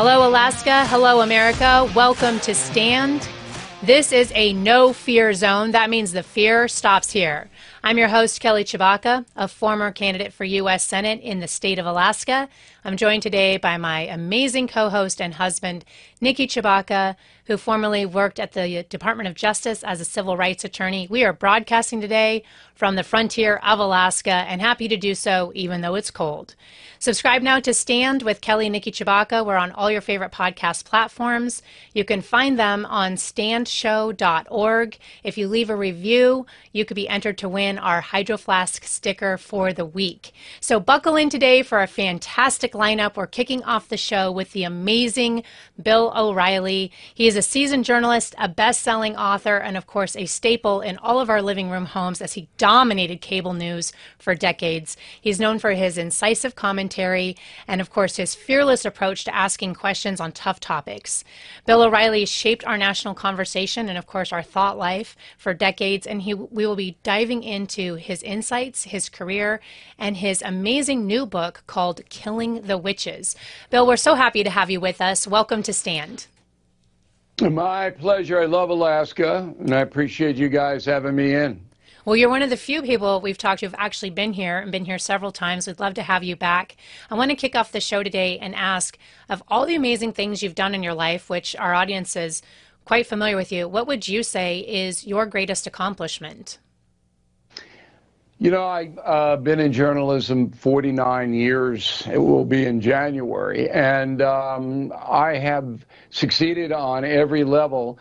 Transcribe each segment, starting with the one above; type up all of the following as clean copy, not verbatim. Hello, Alaska. Hello, America. Welcome to STAND. This is a no-fear zone. That means the fear stops here. I'm your host, Kelly Tshibaka, a former candidate for U.S. Senate in the state of Alaska. I'm joined today by my amazing co-host and husband, Nikki Tshibaka, who formerly worked at the Department of Justice as a civil rights attorney. We are broadcasting today from the frontier of Alaska and happy to do so even though it's cold. Subscribe now to STAND with Kelly and Nikki Tshibaka. We're on all your favorite podcast platforms. You can find them on StandShow.org. If you leave a review, you could be entered to win our Hydro Flask sticker for the week. So buckle in today for a fantastic lineup. We're kicking off the show with the amazing Bill O'Reilly. He is a seasoned journalist, a best-selling author, and of course a staple in all of our living room homes as he dominated cable news for decades. He's known for his incisive commentary and of course his fearless approach to asking questions on tough topics. Bill O'Reilly shaped our national conversation and of course our thought life for decades, and we will be diving into his insights, his career, and his amazing new book called Killing the Witches. Bill, we're so happy to have you with us. Welcome to STAND. My pleasure. I love Alaska, and I appreciate you guys having me in. Well, you're one of the few people we've talked to who've actually been here and been here several times. We'd love to have you back. I want to kick off the show today and ask, of all the amazing things you've done in your life, which our audience is quite familiar with you, what would you say is your greatest accomplishment? You know, I've been in journalism 49 years. It will be in January. And I have succeeded on every level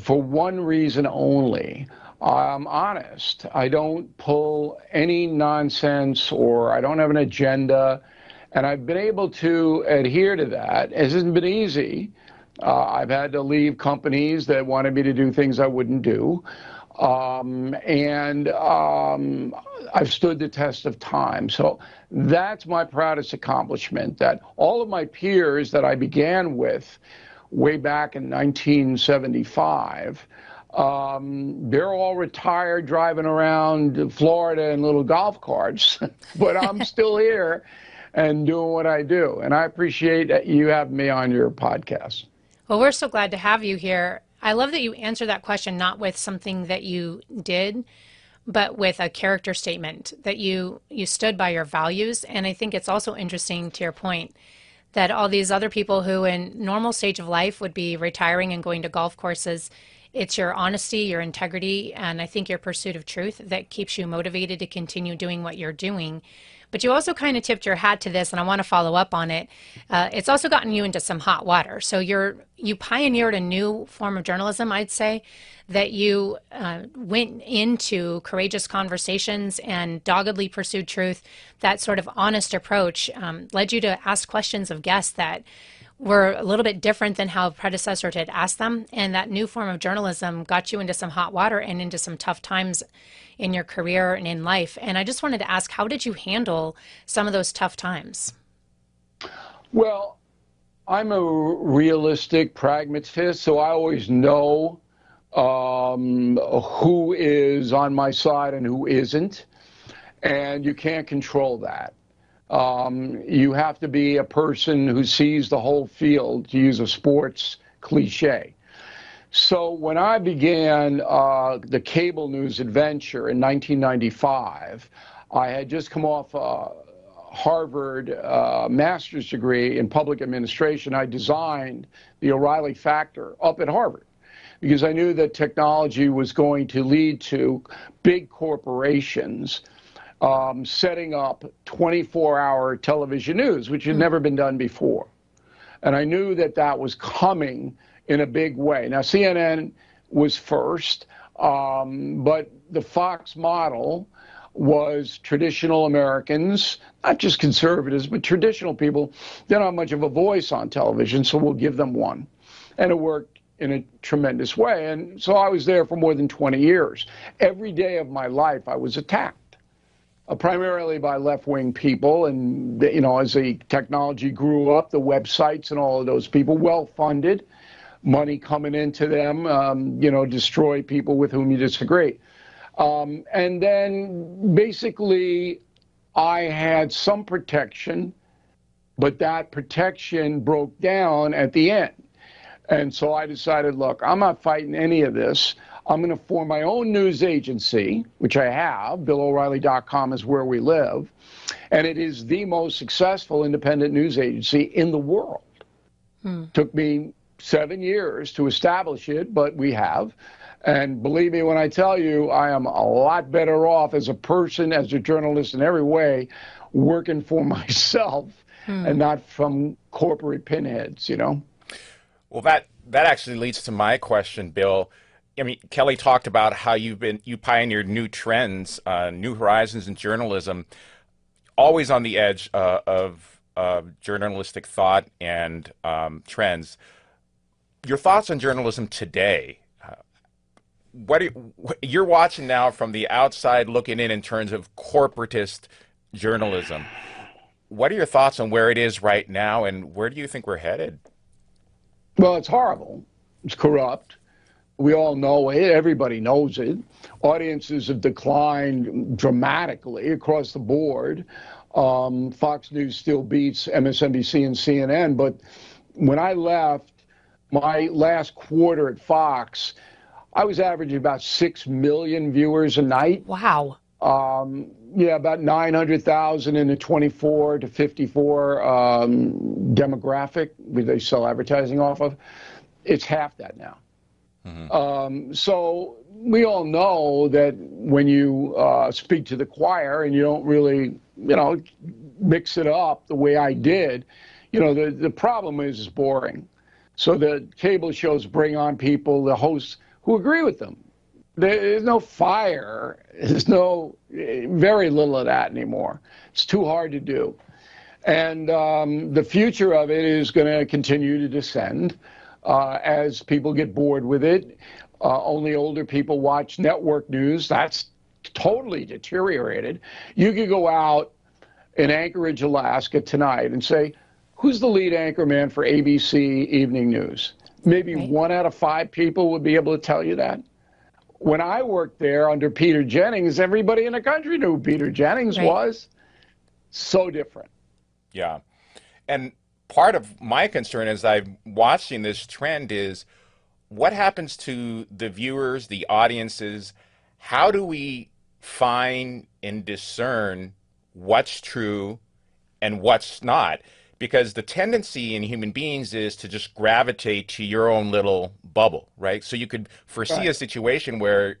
for one reason only. I'm honest. I don't pull any nonsense, or I don't have an agenda. And I've been able to adhere to that. It hasn't been easy. I've had to leave companies that wanted me to do things I wouldn't do. I've stood the test of time. So that's my proudest accomplishment, that all of my peers that I began with way back in 1975, they're all retired, driving around Florida in little golf carts, but I'm still here and doing what I do. And I appreciate that you have me on your podcast. Well, we're so glad to have you here. I love that you answer that question not with something that you did, but with a character statement, that you stood by your values. And I think it's also interesting, to your point, that all these other people who in normal stage of life would be retiring and going to golf courses, it's your honesty, your integrity, and I think your pursuit of truth that keeps you motivated to continue doing what you're doing. But you also kind of tipped your hat to this, and I want to follow up on it. It's also gotten you into some hot water. So you pioneered a new form of journalism, I'd say, that you went into courageous conversations and doggedly pursued truth. That sort of honest approach led you to ask questions of guests that were a little bit different than how predecessors had asked them. And that new form of journalism got you into some hot water and into some tough times in your career and in life. And I just wanted to ask, how did you handle some of those tough times? Well, I'm a realistic pragmatist, so I always know who is on my side and who isn't. And you can't control that. You have to be a person who sees the whole field, to use a sports cliche. So when I began the cable news adventure in 1995, I had just come off a Harvard master's degree in public administration. I designed the O'Reilly Factor up at Harvard because I knew that technology was going to lead to big corporations setting up 24-hour television news, which had never been done before. And I knew that that was coming in a big way. Now, CNN was first, but the Fox model was traditional Americans, not just conservatives, but traditional people. They don't have much of a voice on television, so we'll give them one. And it worked in a tremendous way. And so I was there for more than 20 years. Every day of my life, I was attacked. Primarily by left-wing people, and you know, as the technology grew up, the websites and all of those people, well-funded, money coming into them, you know, destroy people with whom you disagree. And then basically I had some protection But that protection broke down at the end. And so I decided, look, I'm not fighting any of this. I'm going to form my own news agency, which I have. BillO'Reilly.com is where we live. And it is the most successful independent news agency in the world. Took me 7 years to establish it, but we have. And believe me when I tell you, I am a lot better off as a person, as a journalist, in every way, working for myself and not from corporate pinheads, you know? Well, that actually leads to my question, Bill. I mean, Kelly talked about how you pioneered new trends, new horizons in journalism, always on the edge of journalistic thought and trends. Your thoughts on journalism today? You're watching now from the outside looking in terms of corporatist journalism. What are your thoughts on where it is right now, and where do you think we're headed? Well, it's horrible. It's corrupt. We all know it. Everybody knows it. Audiences have declined dramatically across the board. Fox News still beats MSNBC and CNN. But when I left my last quarter at Fox, I was averaging about 6 million viewers a night. Wow. Yeah, about 900,000 in the 24 to 54 demographic they sell advertising off of. It's half that now. So we all know that when you speak to the choir and you don't really, mix it up the way I did, the problem is it's boring. So the cable shows bring on people, the hosts, who agree with them. There's no fire. There's very little of that anymore. It's too hard to do. And the future of it is going to continue to descend as people get bored with it. Only older people watch network news. That's totally deteriorated. You could go out in Anchorage, Alaska tonight and say, who's the lead anchor man for ABC Evening News? Maybe one out of five people would be able to tell you that. When I worked there under Peter Jennings, everybody in the country knew who Peter Jennings was. So different. Yeah. And part of my concern as I'm watching this trend is what happens to the viewers, the audiences? How do we find and discern what's true and what's not? Because the tendency in human beings is to just gravitate to your own little bubble, right? So you could foresee a situation where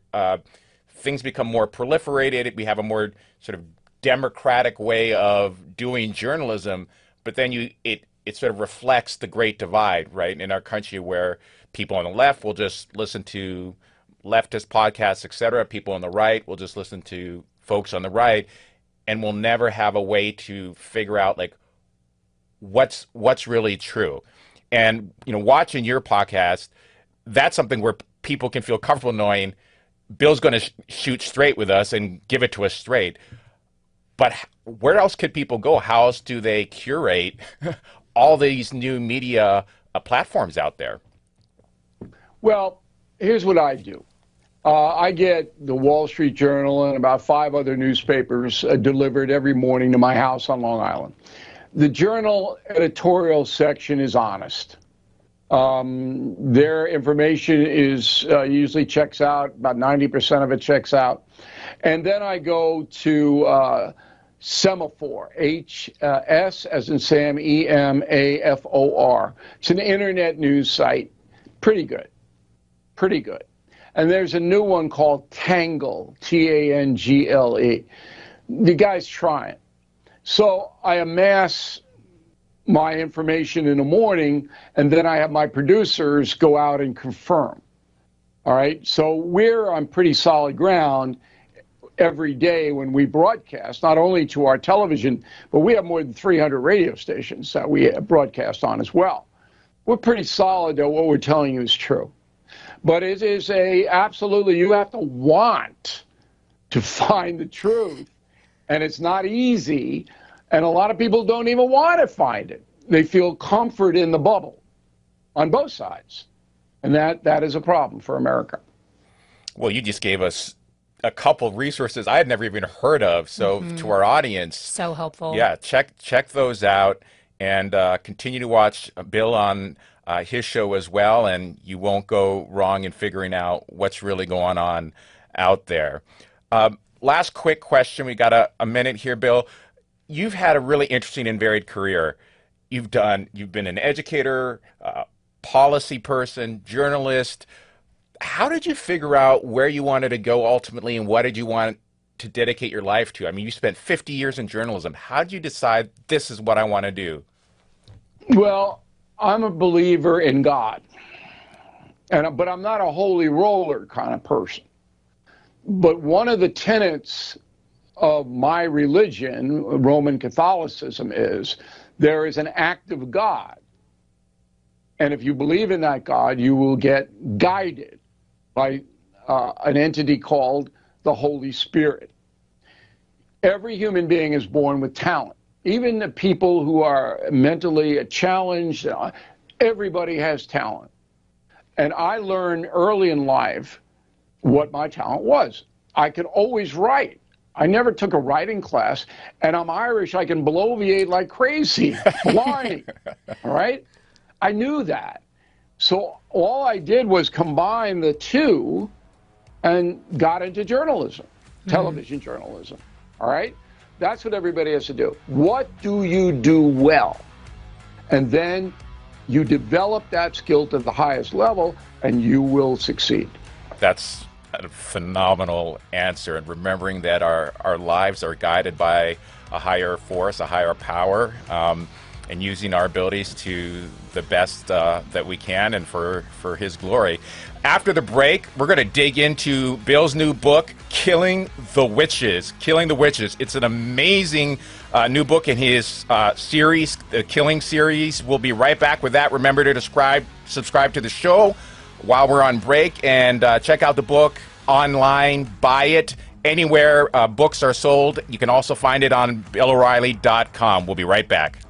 things become more proliferated. We have a more sort of democratic way of doing journalism, but then it sort of reflects the great divide, right, in our country, where people on the left will just listen to leftist podcasts, etc. People on the right will just listen to folks on the right, and we'll never have a way to figure out, like, what's really true. And watching your podcast, that's something where people can feel comfortable knowing Bill's going to shoot straight with us and give it to us straight. But where else could people go? How else do they curate all these new media platforms out there? Well, here's what I do. I get the Wall Street Journal and about 5 other newspapers delivered every morning to my house on Long Island. The Journal editorial section is honest. Their information is usually checks out. About 90% of it checks out. And then I go to Semaphore, S as in Sam, E-M-A-F-O-R. It's an internet news site. Pretty good. Pretty good. And there's a new one called Tangle, T-A-N-G-L-E. The guy's trying. So I amass my information in the morning, and then I have my producers go out and confirm. All right? So we're on pretty solid ground every day when we broadcast, not only to our television, but we have more than 300 radio stations that we broadcast on as well. We're pretty solid that what we're telling you is true. But it is absolutely, you have to want to find the truth. And it's not easy, and a lot of people don't even want to find it. They feel comfort in the bubble on both sides, and that is a problem for America. Well, you just gave us a couple resources I had never even heard of, so to our audience. So helpful. Yeah, check those out. and continue to watch Bill on his show as well, and you won't go wrong in figuring out what's really going on out there. Last quick question. We got a minute here, Bill. You've had a really interesting and varied career. You've been an educator, policy person, journalist. How did you figure out where you wanted to go ultimately, and what did you want to dedicate your life to? I mean, you spent 50 years in journalism. How did you decide this is what I want to do? Well, I'm a believer in God, but I'm not a holy roller kind of person. But one of the tenets of my religion, Roman Catholicism, is there is an active God. And if you believe in that God, you will get guided by an entity called the Holy Spirit. Every human being is born with talent. Even the people who are mentally challenged, everybody has talent. And I learned early in life what my talent was. I could always write. I never took a writing class, and I'm Irish. I can bloviate like crazy, blarney, right? I knew that. So all I did was combine the two and got into journalism, television journalism, all right? That's what everybody has to do. What do you do well? And then you develop that skill to the highest level, and you will succeed. That's a phenomenal answer, and remembering that our lives are guided by a higher force, a higher power, and using our abilities to the best that we can and for his glory. After the break, we're going to dig into Bill's new book, Killing the Witches. Killing the Witches. It's an amazing new book in his series, the Killing Series. We'll be right back with that. Remember to subscribe to the show while we're on break, and check out the book online, buy it anywhere books are sold. You can also find it on BillO'Reilly.com. We'll be right back.